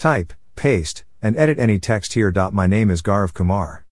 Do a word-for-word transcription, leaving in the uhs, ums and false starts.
Type, paste, and edit any text here. My name is Gaurav Kumar.